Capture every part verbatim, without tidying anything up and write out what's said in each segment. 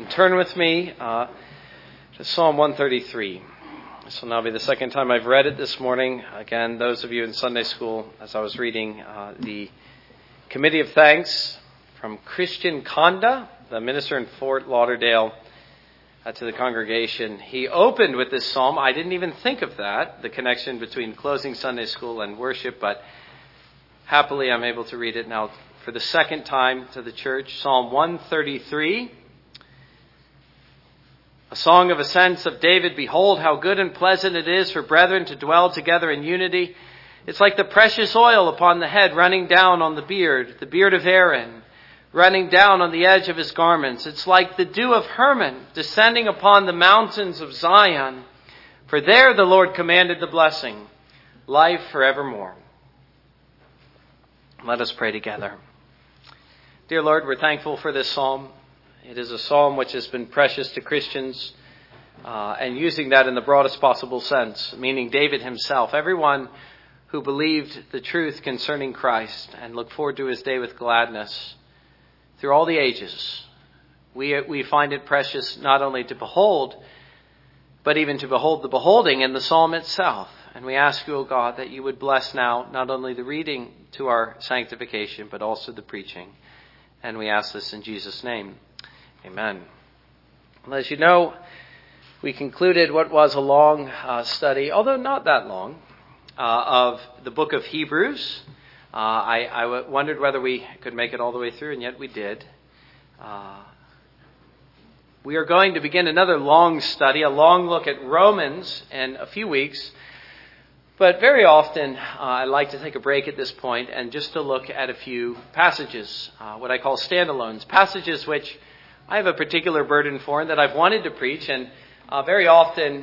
And turn with me uh, to Psalm one thirty-three. This will now be the second time I've read it this morning. Again, those of you in Sunday school, as I was reading uh, the Committee of Thanks from Christian Conda, the minister in Fort Lauderdale, uh, to the congregation, he opened with this psalm. I didn't even think of that, the connection between closing Sunday school and worship, but happily I'm able to read it now for the second time to the church. Psalm one thirty-three. A song of ascents of David. Behold, how good and pleasant it is for brethren to dwell together in unity. It's like the precious oil upon the head running down on the beard, the beard of Aaron, running down on the edge of his garments. It's like the dew of Hermon descending upon the mountains of Zion. For there the Lord commanded the blessing, life forevermore. Let us pray together. Dear Lord, we're thankful for this psalm. It is a psalm which has been precious to Christians, uh, and using that in the broadest possible sense, meaning David himself, everyone who believed the truth concerning Christ and looked forward to his day with gladness through all the ages. We, we find it precious not only to behold, but even to behold the beholding in the psalm itself. And we ask you, O God, that you would bless now not only the reading to our sanctification, but also the preaching. And we ask this in Jesus' name. Amen. Well, as you know, we concluded what was a long uh, study, although not that long, uh, of the book of Hebrews. Uh, I, I w- wondered whether we could make it all the way through, and yet we did. Uh, we are going to begin another long study, a long look at Romans in a few weeks. But very often, uh, I like to take a break at this point and just to look at a few passages, uh, what I call standalones, passages which I have a particular burden for and that I've wanted to preach, and uh, very often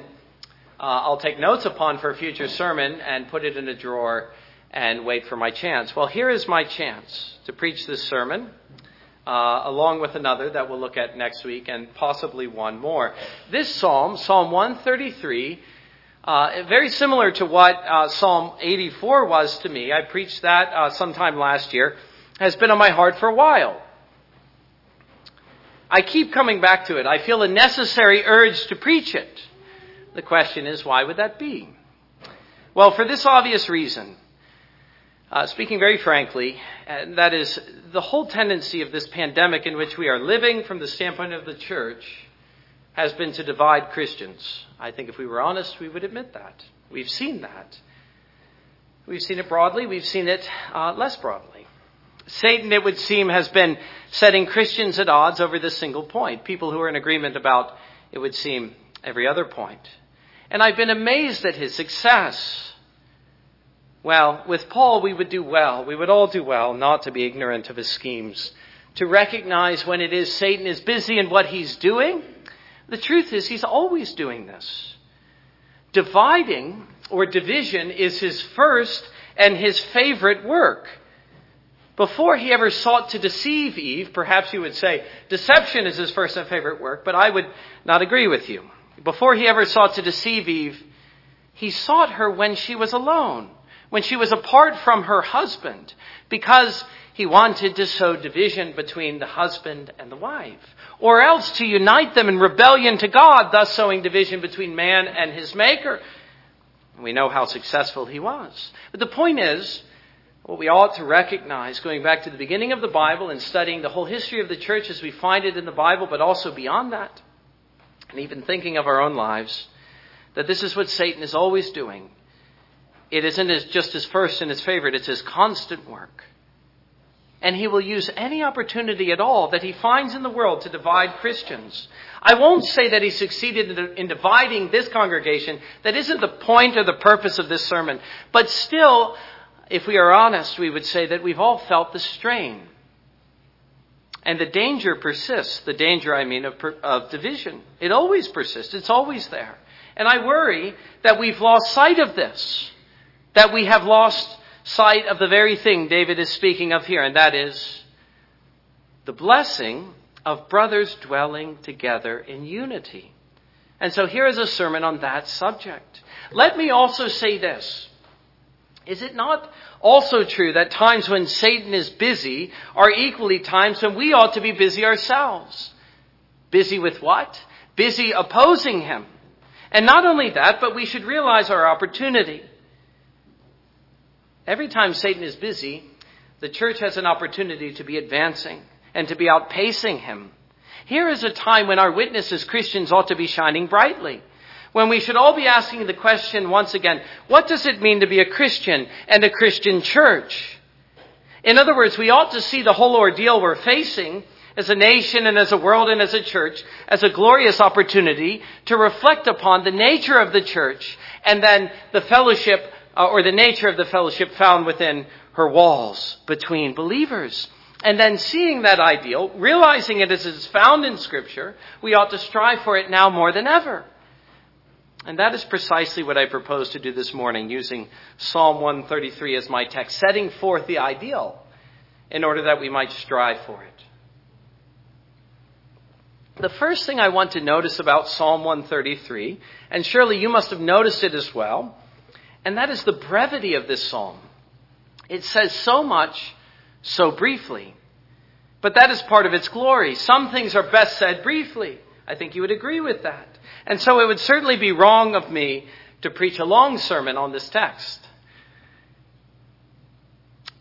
uh, I'll take notes upon for a future sermon and put it in a drawer and wait for my chance. Well, here is my chance to preach this sermon uh, along with another that we'll look at next week and possibly one more. This psalm, Psalm one thirty-three, uh, very similar to what uh, Psalm eighty-four was to me. I preached that uh, sometime last year, has been on my heart for a while. I keep coming back to it. I feel a necessary urge to preach it. The question is, why would that be? Well, for this obvious reason, uh, speaking very frankly, and that is the whole tendency of this pandemic in which we are living from the standpoint of the church has been to divide Christians. I think if we were honest, we would admit that. We've seen that. We've seen it broadly. We've seen it uh, less broadly. Satan, it would seem, has been setting Christians at odds over this single point. People who are in agreement about, it would seem, every other point. And I've been amazed at his success. Well, with Paul, we would do well. We would all do well not to be ignorant of his schemes, to recognize when it is Satan is busy in what he's doing. The truth is, he's always doing this. Dividing or division is his first and his favorite work. Before he ever sought to deceive Eve, perhaps you would say deception is his first and favorite work, but I would not agree with you. Before he ever sought to deceive Eve, he sought her when she was alone, when she was apart from her husband, because he wanted to sow division between the husband and the wife, or else to unite them in rebellion to God, thus sowing division between man and his maker. And we know how successful he was. But the point is, what we ought to recognize, going back to the beginning of the Bible and studying the whole history of the church as we find it in the Bible, but also beyond that, and even thinking of our own lives, that this is what Satan is always doing. It isn't just his first and his favorite, it's his constant work. And he will use any opportunity at all that he finds in the world to divide Christians. I won't say that he succeeded in dividing this congregation. That isn't the point or the purpose of this sermon. But still, if we are honest, we would say that we've all felt the strain. And the danger persists. The danger, I mean, of, per, of division. It always persists. It's always there. And I worry that we've lost sight of this, that we have lost sight of the very thing David is speaking of here, and that is the blessing of brothers dwelling together in unity. And so here is a sermon on that subject. Let me also say this. Is it not also true that times when Satan is busy are equally times when we ought to be busy ourselves? Busy with what? Busy opposing him. And not only that, but we should realize our opportunity. Every time Satan is busy, the church has an opportunity to be advancing and to be outpacing him. Here is a time when our witness as Christians ought to be shining brightly, when we should all be asking the question once again, what does it mean to be a Christian and a Christian church? In other words, we ought to see the whole ordeal we're facing as a nation and as a world and as a church as a glorious opportunity to reflect upon the nature of the church and then the fellowship uh, or the nature of the fellowship found within her walls between believers. And then seeing that ideal, realizing it as it's found in Scripture, we ought to strive for it now more than ever. And that is precisely what I propose to do this morning, using Psalm one thirty-three as my text, setting forth the ideal in order that we might strive for it. The first thing I want to notice about Psalm one thirty-three, and surely you must have noticed it as well, and that is the brevity of this psalm. It says so much, so briefly. But that is part of its glory. Some things are best said briefly. I think you would agree with that. And so it would certainly be wrong of me to preach a long sermon on this text.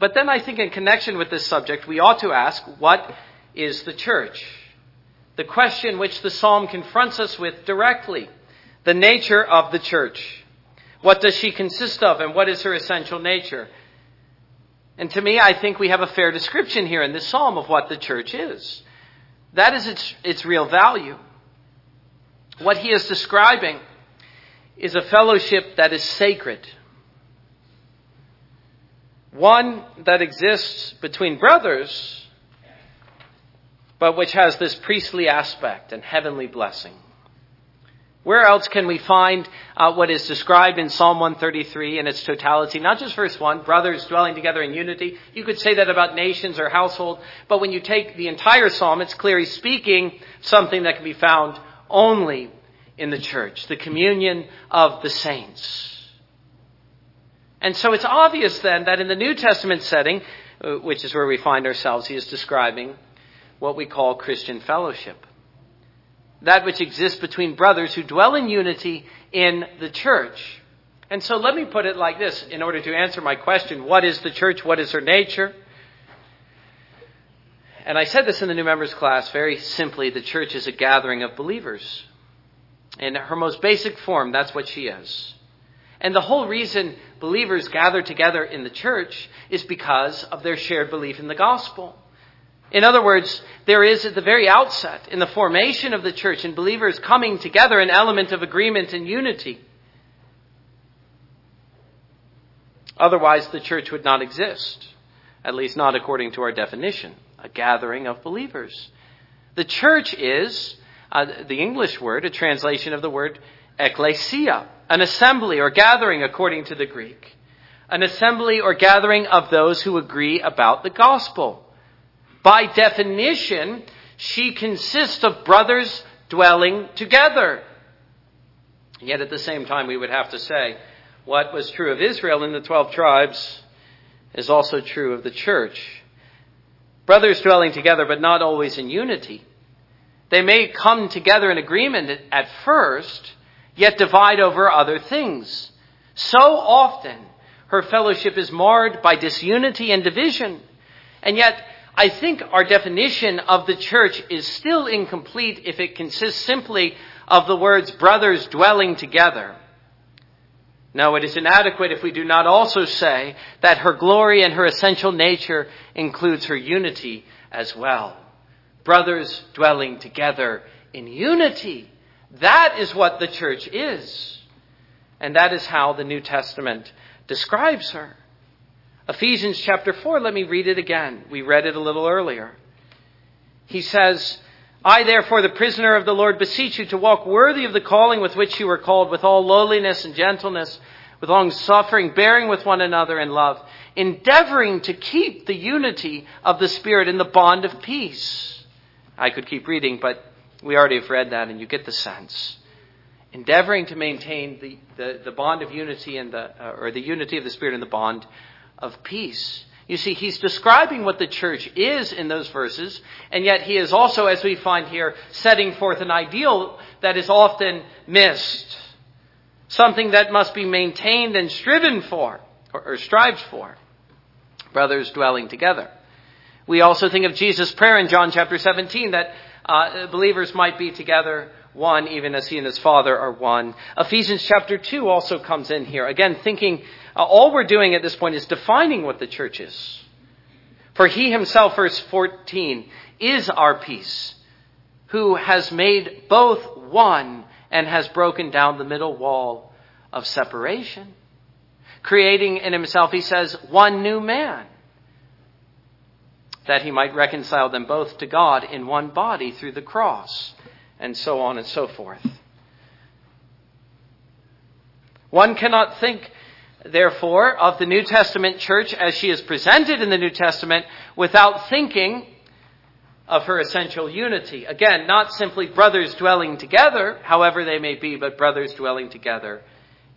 But then I think in connection with this subject, we ought to ask, what is the church? The question which the psalm confronts us with directly, the nature of the church. What does she consist of and what is her essential nature? And to me, I think we have a fair description here in this psalm of what the church is. That is its, its real value. What he is describing is a fellowship that is sacred. One that exists between brothers, but which has this priestly aspect and heavenly blessing. Where else can we find uh, what is described in Psalm one thirty-three in its totality? Not just verse one, brothers dwelling together in unity. You could say that about nations or household. But when you take the entire psalm, it's clearly speaking something that can be found only in the church, the communion of the saints. And so it's obvious then that in the New Testament setting, which is where we find ourselves, he is describing what we call Christian fellowship. That which exists between brothers who dwell in unity in the church. And so let me put it like this in order to answer my question, what is the church? What is her nature? And I said this in the new members class very simply, the church is a gathering of believers. In her most basic form, that's what she is. And the whole reason believers gather together in the church is because of their shared belief in the gospel. In other words, there is at the very outset in the formation of the church and believers coming together an element of agreement and unity. Otherwise, the church would not exist, at least not according to our definition, a gathering of believers. The church is, uh, the English word, a translation of the word ecclesia, an assembly or gathering according to the Greek, an assembly or gathering of those who agree about the gospel. By definition, she consists of brothers dwelling together. Yet at the same time, we would have to say, what was true of Israel in the twelve tribes is also true of the church. Brothers dwelling together, but not always in unity. They may come together in agreement at first, yet divide over other things. So often, her fellowship is marred by disunity and division. And yet, I think our definition of the church is still incomplete if it consists simply of the words brothers dwelling together. No, it is inadequate if we do not also say that her glory and her essential nature includes her unity as well. Brothers dwelling together in unity. That is what the church is. And that is how the New Testament describes her. Ephesians chapter four, let me read it again. We read it a little earlier. He says, I therefore, the prisoner of the Lord, beseech you to walk worthy of the calling with which you were called, with all lowliness and gentleness, with long suffering, bearing with one another in love, endeavoring to keep the unity of the Spirit in the bond of peace. I could keep reading, but we already have read that and you get the sense. Endeavoring to maintain the, the, the bond of unity and the, uh, or the unity of the Spirit in the bond of peace. You see, he's describing what the church is in those verses, and yet he is also, as we find here, setting forth an ideal that is often missed, something that must be maintained and striven for, or, or strived for, brothers dwelling together. We also think of Jesus' prayer in John chapter seventeen that uh, believers might be together one, even as he and his Father are one. Ephesians chapter two also comes in here. Again, thinking uh, all we're doing at this point is defining what the church is. For he himself, verse fourteen, is our peace, who has made both one and has broken down the middle wall of separation, creating in himself, he says, one new man, that he might reconcile them both to God in one body through the cross, and so on and so forth. One cannot think, therefore, of the New Testament church as she is presented in the New Testament without thinking of her essential unity. Again, not simply brothers dwelling together, however they may be, but brothers dwelling together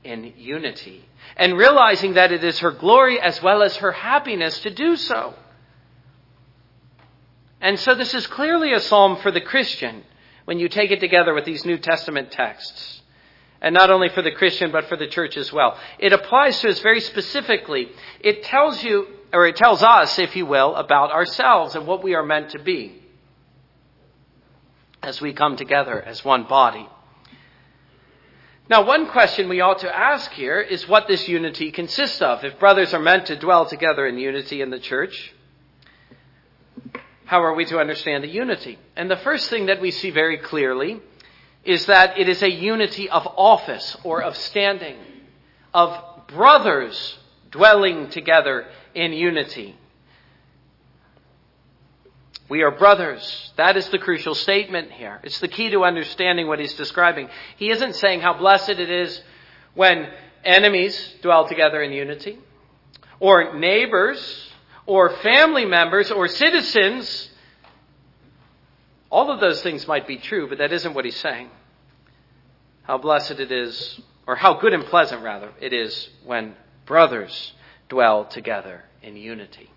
in unity, and realizing that it is her glory as well as her happiness to do so. And so this is clearly a psalm for the Christian when you take it together with these New Testament texts. And not only for the Christian, but for the church as well. It applies to us very specifically. It tells you, or it tells us, if you will, about ourselves and what we are meant to be as we come together as one body. Now, one question we ought to ask here is what this unity consists of. If brothers are meant to dwell together in unity in the church, how are we to understand the unity? And the first thing that we see very clearly is that it is a unity of office or of standing, of brothers dwelling together in unity. We are brothers. That is the crucial statement here. It's the key to understanding what he's describing. He isn't saying how blessed it is when enemies dwell together in unity, or neighbors, or family members, or citizens. All of those things might be true, but that isn't what he's saying. How blessed it is, or how good and pleasant, rather, it is when brothers dwell together in unity.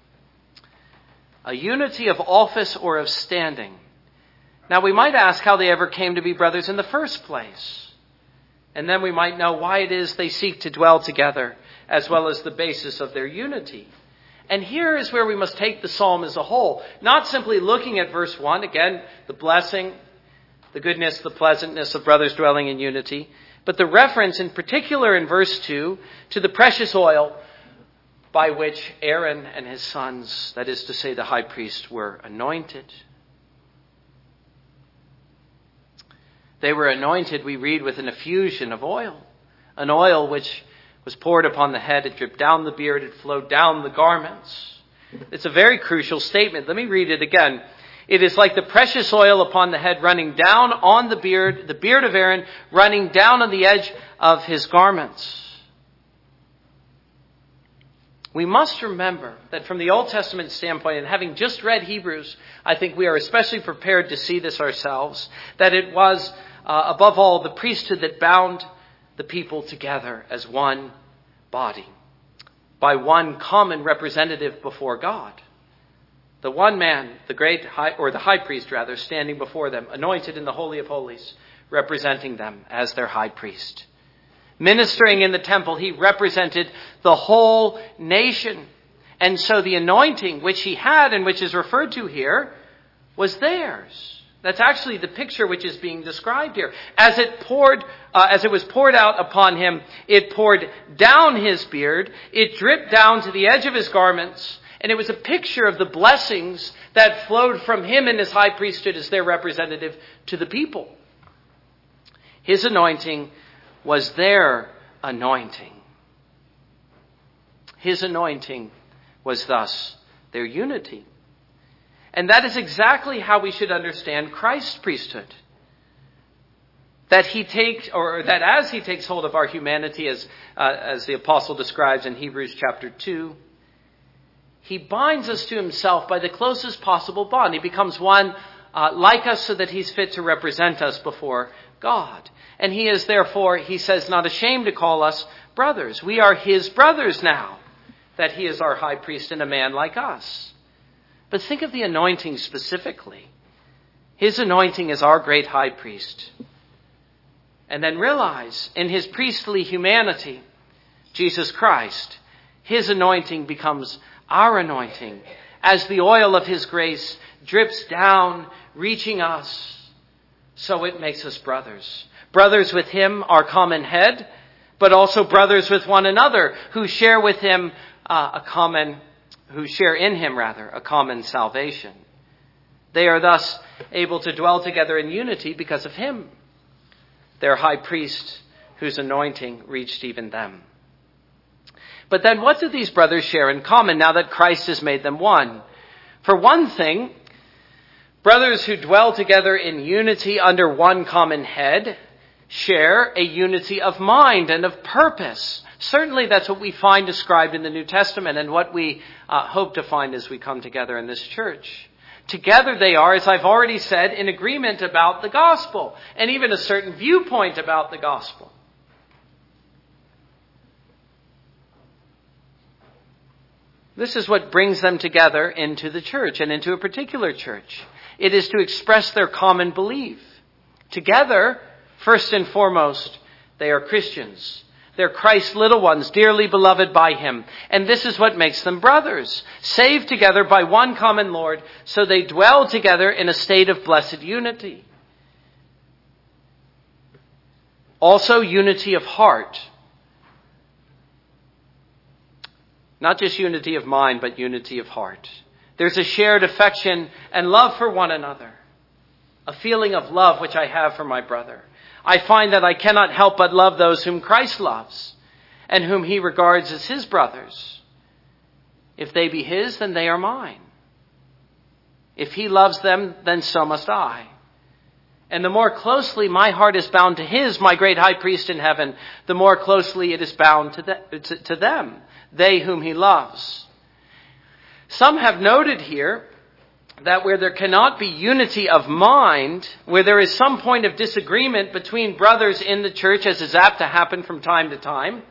A unity of office or of standing. Now, we might ask how they ever came to be brothers in the first place. And then we might know why it is they seek to dwell together, as well as the basis of their unity. And here is where we must take the psalm as a whole, not simply looking at verse one, again, the blessing, the goodness, the pleasantness of brothers dwelling in unity, but the reference in particular in verse two to the precious oil by which Aaron and his sons, that is to say, the high priest, were anointed. They were anointed, we read, with an effusion of oil, an oil which was poured upon the head, it dripped down the beard, it flowed down the garments. It's a very crucial statement. Let me read it again. It is like the precious oil upon the head running down on the beard, the beard of Aaron, running down on the edge of his garments. We must remember that from the Old Testament standpoint, and having just read Hebrews, I think we are especially prepared to see this ourselves, that it was, uh, above all, the priesthood that bound the people together as one body, by one common representative before God. The one man, the great high, or the high priest rather, standing before them, anointed in the Holy of Holies, representing them as their high priest. Ministering in the temple, he represented the whole nation. And so the anointing which he had and which is referred to here was theirs. That's actually the picture which is being described here. As it poured, uh, as it was poured out upon him, it poured down his beard, it dripped down to the edge of his garments, and it was a picture of the blessings that flowed from him and his high priesthood as their representative to the people. His anointing was their anointing. His anointing was thus their unity. And that is exactly how we should understand Christ's priesthood. That he takes, or that as he takes hold of our humanity, as uh, as the apostle describes in Hebrews chapter two, he binds us to himself by the closest possible bond. He becomes one uh, like us so that he's fit to represent us before God. And he is therefore, he says, not ashamed to call us brothers. We are his brothers now. that he is our high priest and a man like us. But think of the anointing specifically. His anointing is our great high priest. And then realize in his priestly humanity, Jesus Christ, his anointing becomes our anointing as the oil of his grace drips down, reaching us. So it makes us brothers. Brothers with him, our common head, but also brothers with one another who share with him uh, a common, who share in him rather, a common salvation. They are thus able to dwell together in unity because of him, their high priest, whose anointing reached even them. But then what do these brothers share in common now that Christ has made them one? For one thing, brothers who dwell together in unity under one common head share a unity of mind and of purpose. Certainly that's what we find described in the New Testament and what we uh, hope to find as we come together in this church. Together they are, as I've already said, in agreement about the gospel and even a certain viewpoint about the gospel. This is what brings them together into the church and into a particular church. It is to express their common belief. Together, first and foremost, they are Christians. They're Christ's little ones, dearly beloved by him. And this is what makes them brothers, saved together by one common Lord, so they dwell together in a state of blessed unity. Also, unity of heart. Not just unity of mind, but unity of heart. There's a shared affection and love for one another. A feeling of love which I have for my brother. I find that I cannot help but love those whom Christ loves and whom he regards as his brothers. If they be his, then they are mine. If he loves them, then so must I. And the more closely my heart is bound to his, my great high priest in heaven, the more closely it is bound to, the, to, to them. They whom he loves. Some have noted here that where there cannot be unity of mind, where there is some point of disagreement between brothers in the church, as is apt to happen from time to time,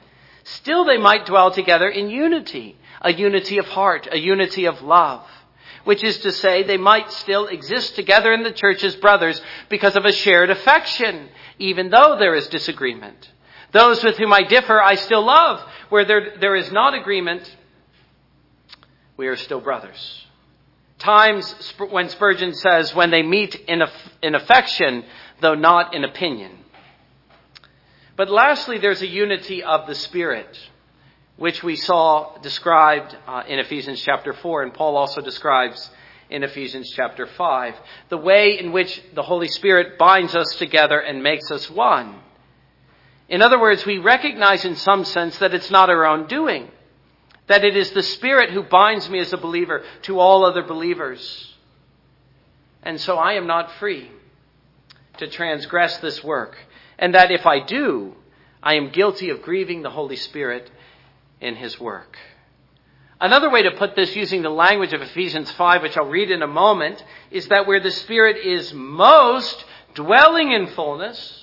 still they might dwell together in unity, a unity of heart, a unity of love, which is to say they might still exist together in the church as brothers because of a shared affection, even though there is disagreement. Those with whom I differ, I still love. Where there, there is not agreement, we are still brothers. Times when Spurgeon says, when they meet in, aff- in affection, though not in opinion. But lastly, there's a unity of the Spirit, which we saw described uh, in Ephesians chapter four, and Paul also describes in Ephesians chapter five, the way in which the Holy Spirit binds us together and makes us one. In other words, we recognize in some sense that it's not our own doing, that it is the Spirit who binds me as a believer to all other believers. And so I am not free to transgress this work, and that if I do, I am guilty of grieving the Holy Spirit in his work. Another way to put this using the language of Ephesians five, which I'll read in a moment, is that where the Spirit is most dwelling in fullness,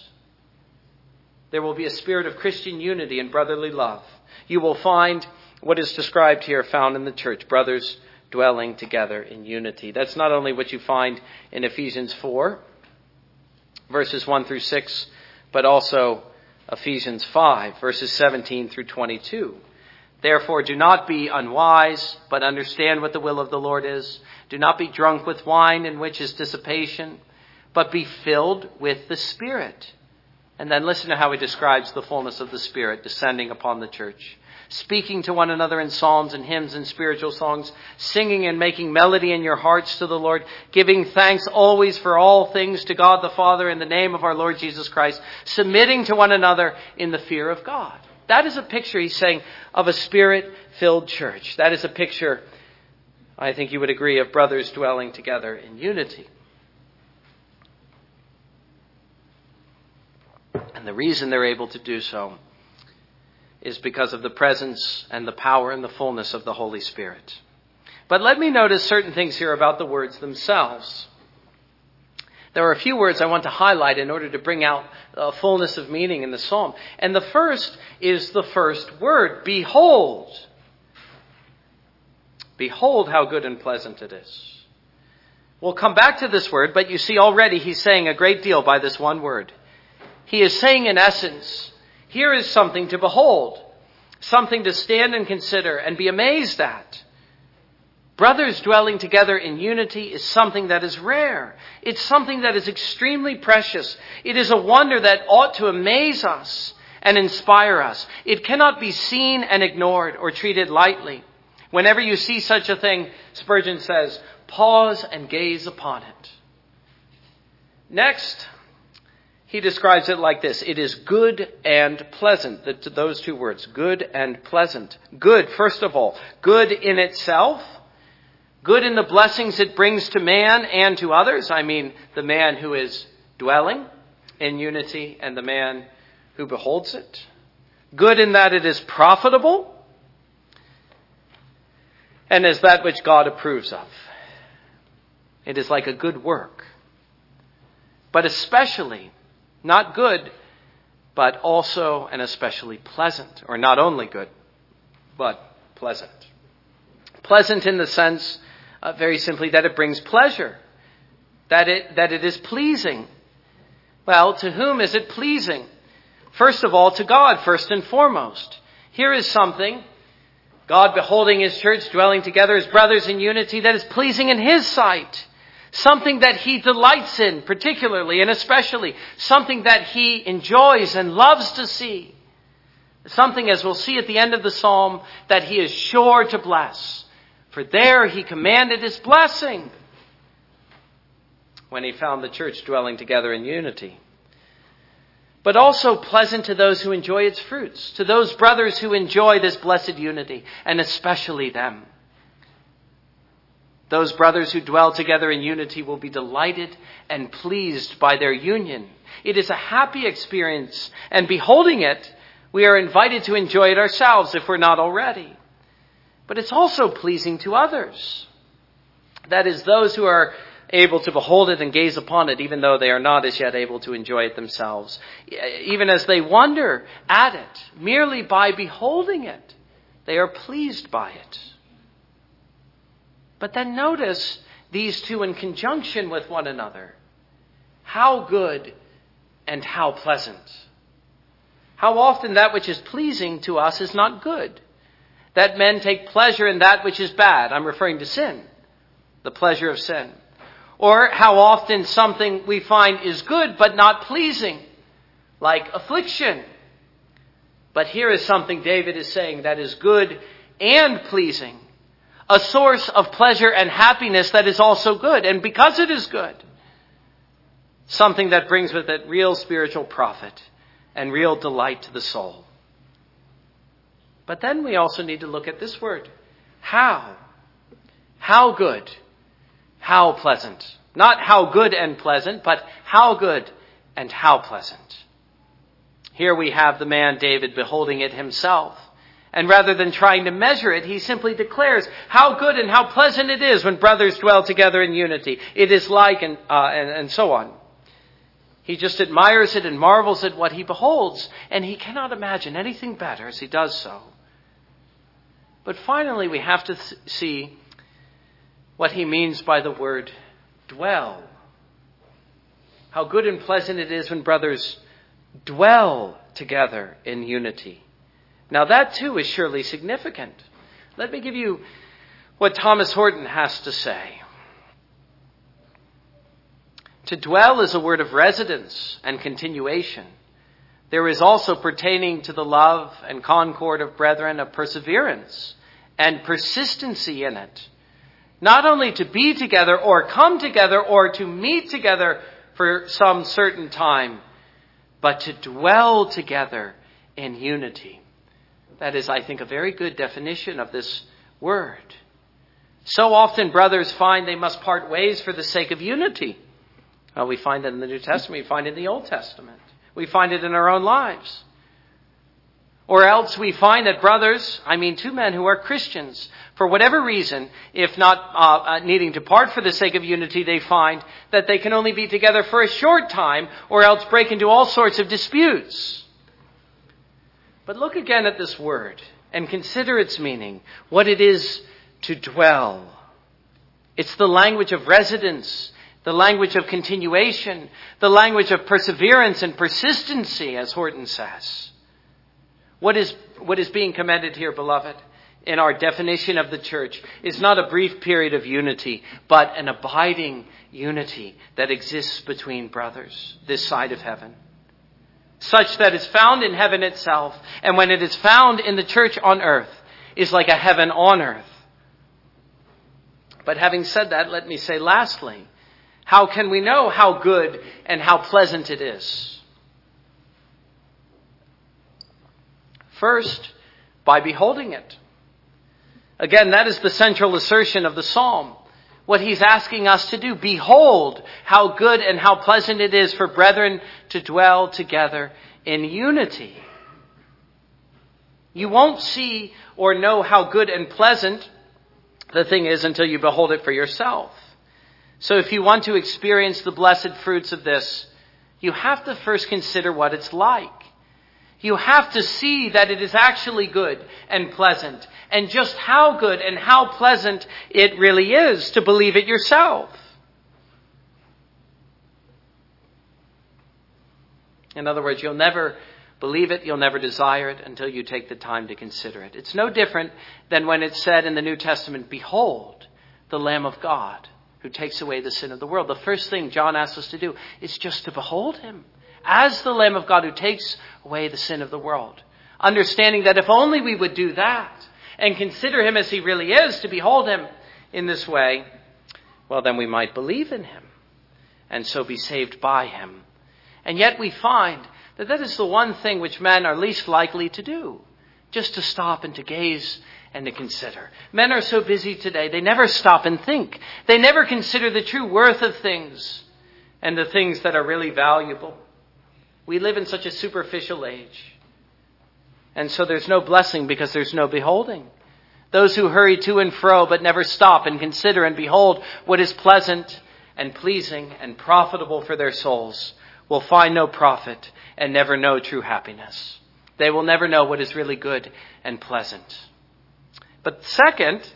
there will be a spirit of Christian unity and brotherly love. You will find what is described here found in the church, brothers dwelling together in unity. That's not only what you find in Ephesians four, verses one through six, but also Ephesians five, verses seventeen through twenty-two. Therefore, do not be unwise, but understand what the will of the Lord is. Do not be drunk with wine, in which is dissipation, but be filled with the Spirit. And then listen to how he describes the fullness of the Spirit descending upon the church, speaking to one another in psalms and hymns and spiritual songs, singing and making melody in your hearts to the Lord, giving thanks always for all things to God the Father in the name of our Lord Jesus Christ, submitting to one another in the fear of God. That is a picture, he's saying, of a Spirit-filled church. That is a picture, I think you would agree, of brothers dwelling together in unity. And the reason they're able to do so is because of the presence and the power and the fullness of the Holy Spirit. But let me notice certain things here about the words themselves. There are a few words I want to highlight in order to bring out a fullness of meaning in the psalm. And the first is the first word, behold. Behold how good and pleasant it is. We'll come back to this word, but you see already he's saying a great deal by this one word. He is saying in essence, here is something to behold, something to stand and consider and be amazed at. Brothers dwelling together in unity is something that is rare. It's something that is extremely precious. It is a wonder that ought to amaze us and inspire us. It cannot be seen and ignored or treated lightly. Whenever you see such a thing, Spurgeon says, pause and gaze upon it. Next, he describes it like this. It is good and pleasant. Those two words, good and pleasant. Good, first of all, good in itself. Good in the blessings it brings to man and to others. I mean, the man who is dwelling in unity and the man who beholds it. Good in that it is profitable and is that which God approves of. It is like a good work, but especially not good, but also and especially pleasant, or not only good, but pleasant. Pleasant in the sense, uh, very simply, that it brings pleasure, that it that it is pleasing. Well, to whom is it pleasing? First of all, to God, first and foremost. Here is something, God beholding his church, dwelling together as brothers in unity, that is pleasing in his sight. Something that he delights in, particularly and especially. Something that he enjoys and loves to see. Something, as we'll see at the end of the psalm, that he is sure to bless. For there he commanded his blessing when he found the church dwelling together in unity. But also pleasant to those who enjoy its fruits, to those brothers who enjoy this blessed unity, and especially them. Those brothers who dwell together in unity will be delighted and pleased by their union. It is a happy experience, and beholding it, we are invited to enjoy it ourselves if we're not already. But it's also pleasing to others. That is, those who are able to behold it and gaze upon it, even though they are not as yet able to enjoy it themselves. Even as they wonder at it, merely by beholding it, they are pleased by it. But then notice these two in conjunction with one another. How good and how pleasant. How often that which is pleasing to us is not good. That men take pleasure in that which is bad. I'm referring to sin, the pleasure of sin. Or how often something we find is good but not pleasing, like affliction. But here is something David is saying that is good and pleasing, a source of pleasure and happiness that is also good, and because it is good, something that brings with it real spiritual profit and real delight to the soul. But then we also need to look at this word, how. How good. How pleasant. Not how good and pleasant, but how good and how pleasant. Here we have the man David beholding it himself. And rather than trying to measure it, he simply declares how good and how pleasant it is when brothers dwell together in unity. It is like, and, uh, and, and so on. He just admires it and marvels at what he beholds, and he cannot imagine anything better as he does so. But finally, we have to th- see what he means by the word dwell. How good and pleasant it is when brothers dwell together in unity. Now that too is surely significant. Let me give you what Thomas Horton has to say. To dwell is a word of residence and continuation. There is also pertaining to the love and concord of brethren a perseverance and persistency in it. Not only to be together or come together or to meet together for some certain time, but to dwell together in unity. That is, I think, a very good definition of this word. So often brothers find they must part ways for the sake of unity. Well, we find it in the New Testament. We find it in the Old Testament. We find it in our own lives. Or else we find that brothers, I mean two men who are Christians, for whatever reason, if not uh, needing to part for the sake of unity, they find that they can only be together for a short time or else break into all sorts of disputes. But look again at this word and consider its meaning, what it is to dwell. It's the language of residence, the language of continuation, the language of perseverance and persistency, as Horton says. What is, what is being commended here, beloved, in our definition of the church is not a brief period of unity, but an abiding unity that exists between brothers this side of heaven, such that it's found in heaven itself, and when it is found in the church on earth, is like a heaven on earth. But having said that, let me say lastly, how can we know how good and how pleasant it is? First, by beholding it. Again, that is the central assertion of the psalm. What he's asking us to do, behold how good and how pleasant it is for brethren to dwell together in unity. You won't see or know how good and pleasant the thing is until you behold it for yourself. So if you want to experience the blessed fruits of this, you have to first consider what it's like. You have to see that it is actually good and pleasant, and just how good and how pleasant it really is to believe it yourself. In other words, you'll never believe it, you'll never desire it until you take the time to consider it. It's no different than when it's said in the New Testament, behold, the Lamb of God who takes away the sin of the world. The first thing John asks us to do is just to behold him as the Lamb of God who takes away the sin of the world. Understanding that if only we would do that and consider him as he really is, to behold him in this way, well, then we might believe in him and so be saved by him. And yet we find that that is the one thing which men are least likely to do, just to stop and to gaze and to consider. Men are so busy today, they never stop and think. They never consider the true worth of things and the things that are really valuable. We live in such a superficial age. And so there's no blessing because there's no beholding. Those who hurry to and fro but never stop and consider and behold what is pleasant and pleasing and profitable for their souls will find no profit and never know true happiness. They will never know what is really good and pleasant. But second,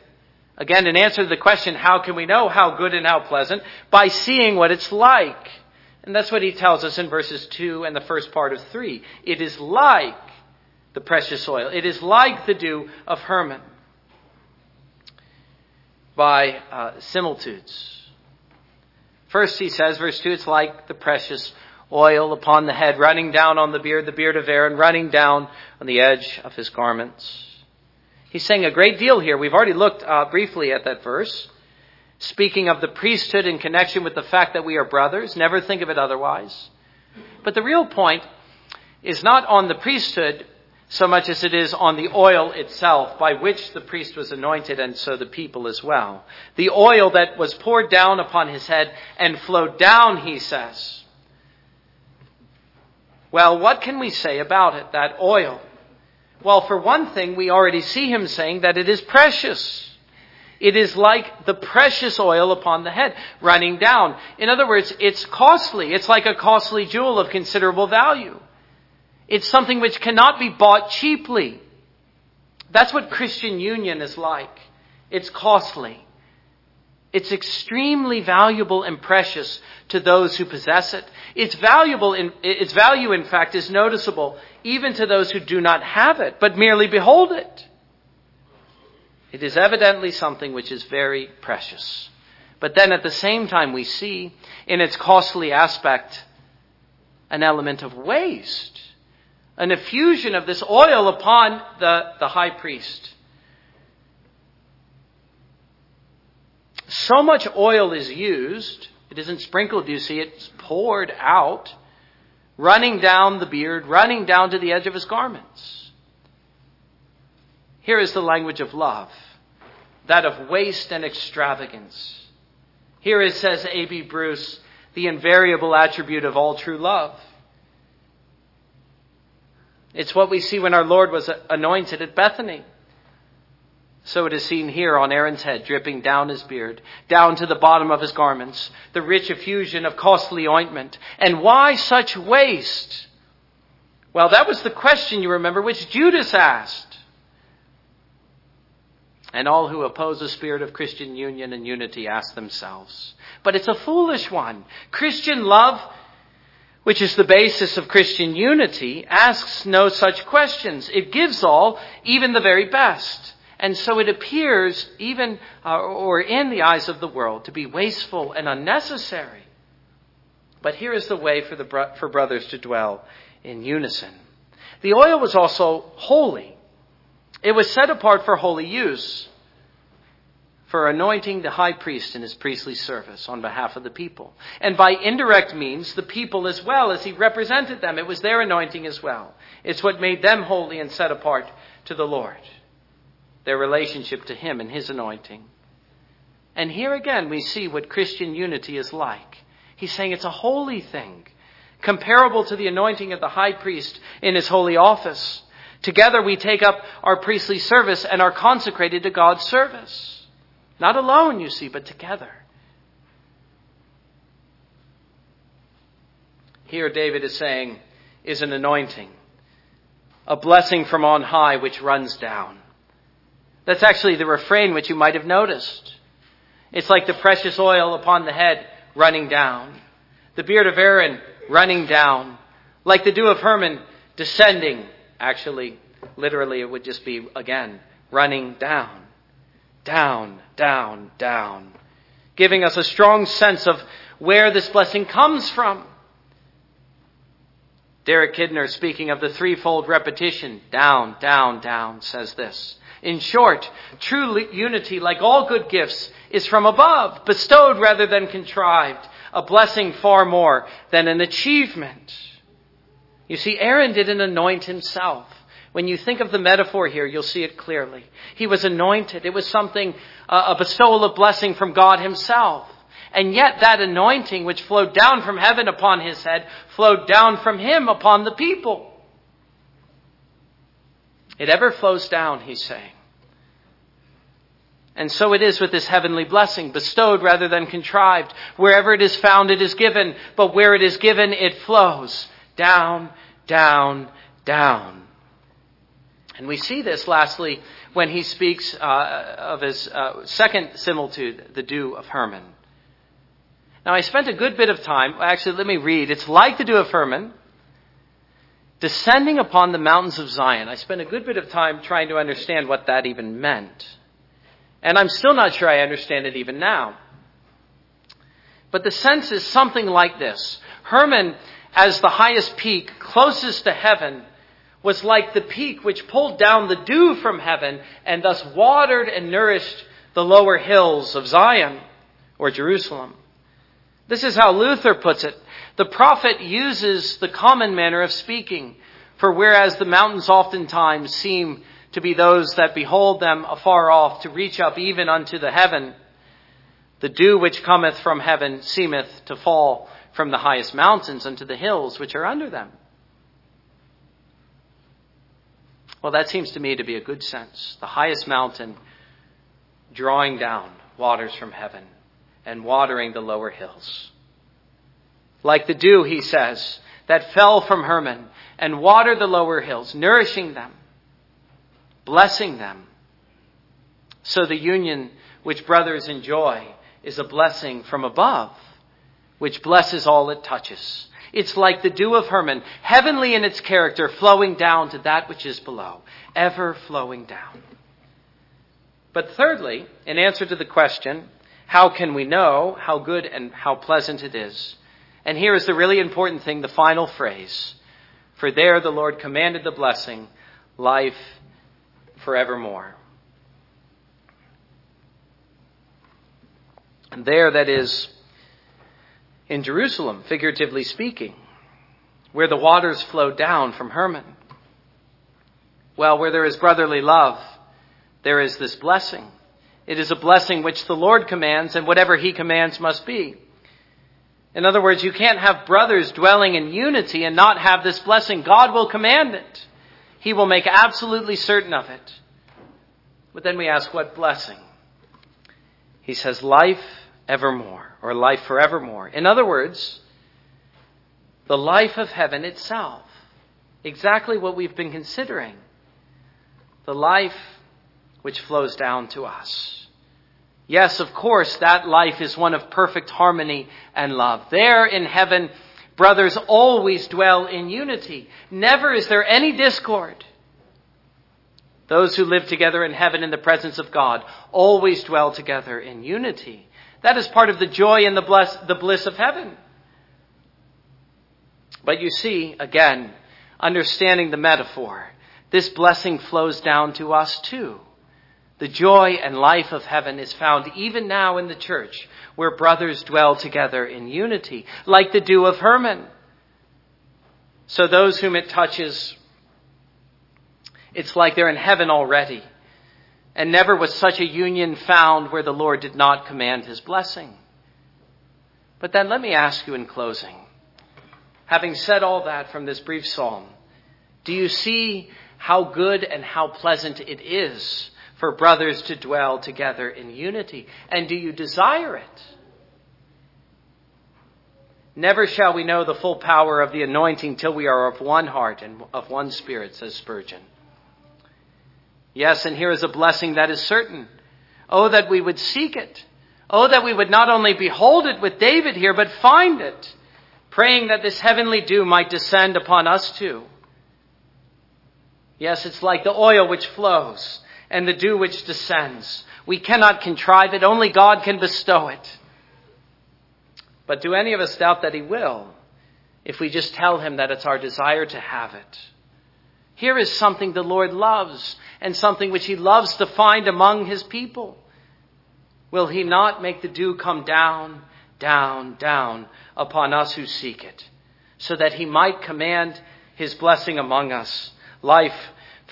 again, in answer to the question, how can we know how good and how pleasant? By seeing what it's like. And that's what he tells us in verses two and the first part of three. It is like the precious oil. It is like the dew of Hermon. By uh, similitudes. First he says, verse two, it's like the precious oil upon the head, running down on the beard, the beard of Aaron, running down on the edge of his garments. He's saying a great deal here. We've already looked uh, briefly at that verse. Speaking of the priesthood in connection with the fact that we are brothers, never think of it otherwise. But the real point is not on the priesthood so much as it is on the oil itself, by which the priest was anointed and so the people as well. The oil that was poured down upon his head and flowed down, he says. Well, what can we say about it, that oil? Well, for one thing, we already see him saying that it is precious. It is like the precious oil upon the head, running down. In other words, it's costly. It's like a costly jewel of considerable value. It's something which cannot be bought cheaply. That's what Christian union is like. It's costly. It's extremely valuable and precious to those who possess it. Its valuable, in, its value, in fact, is noticeable even to those who do not have it, but merely behold it. It is evidently something which is very precious. But then at the same time we see in its costly aspect an element of waste, an effusion of this oil upon the, the high priest. So much oil is used, it isn't sprinkled, you see, it's poured out, running down the beard, running down to the edge of his garments. Here is the language of love, that of waste and extravagance. Here is, says A B Bruce, the invariable attribute of all true love. It's what we see when our Lord was anointed at Bethany. So it is seen here on Aaron's head, dripping down his beard, down to the bottom of his garments, the rich effusion of costly ointment. And why such waste? Well, that was the question, you remember, which Judas asked. And all who oppose the spirit of Christian union and unity ask themselves, but it's a foolish one. Christian love, which is the basis of Christian unity, asks no such questions. It gives all, even the very best. And so it appears, even uh, or in the eyes of the world, to be wasteful and unnecessary. But here is the way for the bro- for brothers to dwell in unison. The oil was also holy. It was set apart for holy use, for anointing the high priest in his priestly service on behalf of the people. And by indirect means, the people as well, as he represented them. It was their anointing as well. It's what made them holy and set apart to the Lord, their relationship to him and his anointing. And here again, we see what Christian unity is like. He's saying it's a holy thing, comparable to the anointing of the high priest in his holy office. Together we take up our priestly service and are consecrated to God's service. Not alone, you see, but together. Here David is saying is an anointing, a blessing from on high which runs down. That's actually the refrain which you might have noticed. It's like the precious oil upon the head running down, the beard of Aaron running down, like the dew of Hermon descending. Actually, literally, it would just be, again, running down, down, down, down, giving us a strong sense of where this blessing comes from. Derek Kidner, speaking of the threefold repetition, down, down, down, says this. In short, true unity, like all good gifts, is from above, bestowed rather than contrived, a blessing far more than an achievement. You see, Aaron didn't anoint himself. When you think of the metaphor here, you'll see it clearly. He was anointed. It was something, uh, a bestowal of blessing from God himself. And yet that anointing which flowed down from heaven upon his head flowed down from him upon the people. It ever flows down, he's saying. And so it is with this heavenly blessing, bestowed rather than contrived. Wherever it is found, it is given. But where it is given, it flows down, down, down. And we see this lastly when he speaks uh, of his uh, second similitude, the dew of Hermon. Now I spent a good bit of time, actually let me read, it's like the dew of Hermon, descending upon the mountains of Zion. I spent a good bit of time trying to understand what that even meant. And I'm still not sure I understand it even now. But the sense is something like this. Hermon, as the highest peak closest to heaven, was like the peak which pulled down the dew from heaven and thus watered and nourished the lower hills of Zion or Jerusalem. This is how Luther puts it. The prophet uses the common manner of speaking, for whereas the mountains oftentimes seem to be those that behold them afar off to reach up even unto the heaven, the dew which cometh from heaven seemeth to fall from the highest mountains unto the hills which are under them. Well, that seems to me to be a good sense. The highest mountain drawing down waters from heaven and watering the lower hills. Like the dew, he says, that fell from Hermon and watered the lower hills, nourishing them, blessing them. So the union which brothers enjoy is a blessing from above, which blesses all it touches. It's like the dew of Hermon, heavenly in its character, flowing down to that which is below, ever flowing down. But thirdly, in answer to the question, how can we know how good and how pleasant it is? And here is the really important thing, the final phrase. For there the Lord commanded the blessing, life forevermore. And there, that is in Jerusalem, figuratively speaking, where the waters flow down from Hermon. Well, where there is brotherly love, there is this blessing. It is a blessing which the Lord commands, and whatever he commands must be. In other words, you can't have brothers dwelling in unity and not have this blessing. God will command it. He will make absolutely certain of it. But then we ask, what blessing? He says, life evermore, or life forevermore. In other words, the life of heaven itself. Exactly what we've been considering. The life which flows down to us. Yes, of course, that life is one of perfect harmony and love. There in heaven, brothers always dwell in unity. Never is there any discord. Those who live together in heaven in the presence of God always dwell together in unity. That is part of the joy and the bliss, the bliss of heaven. But you see, again, understanding the metaphor, this blessing flows down to us too. The joy and life of heaven is found even now in the church, where brothers dwell together in unity, like the dew of Hermon. So those whom it touches, it's like they're in heaven already. And never was such a union found where the Lord did not command his blessing. But then let me ask you in closing, having said all that from this brief psalm, do you see how good and how pleasant it is for brothers to dwell together in unity? And do you desire it? Never shall we know the full power of the anointing till we are of one heart and of one spirit, says Spurgeon. Yes, and here is a blessing that is certain. Oh, that we would seek it. Oh, that we would not only behold it with David here, but find it, praying that this heavenly dew might descend upon us too. Yes, it's like the oil which flows and the dew which descends. We cannot contrive it. Only God can bestow it. But do any of us doubt that he will, if we just tell him that it's our desire to have it? Here is something the Lord loves, and something which he loves to find among his people. Will he not make the dew come down, down, down upon us who seek it, so that he might command his blessing among us, life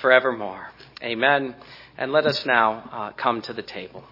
forevermore? Amen. And let us now uh, come to the table.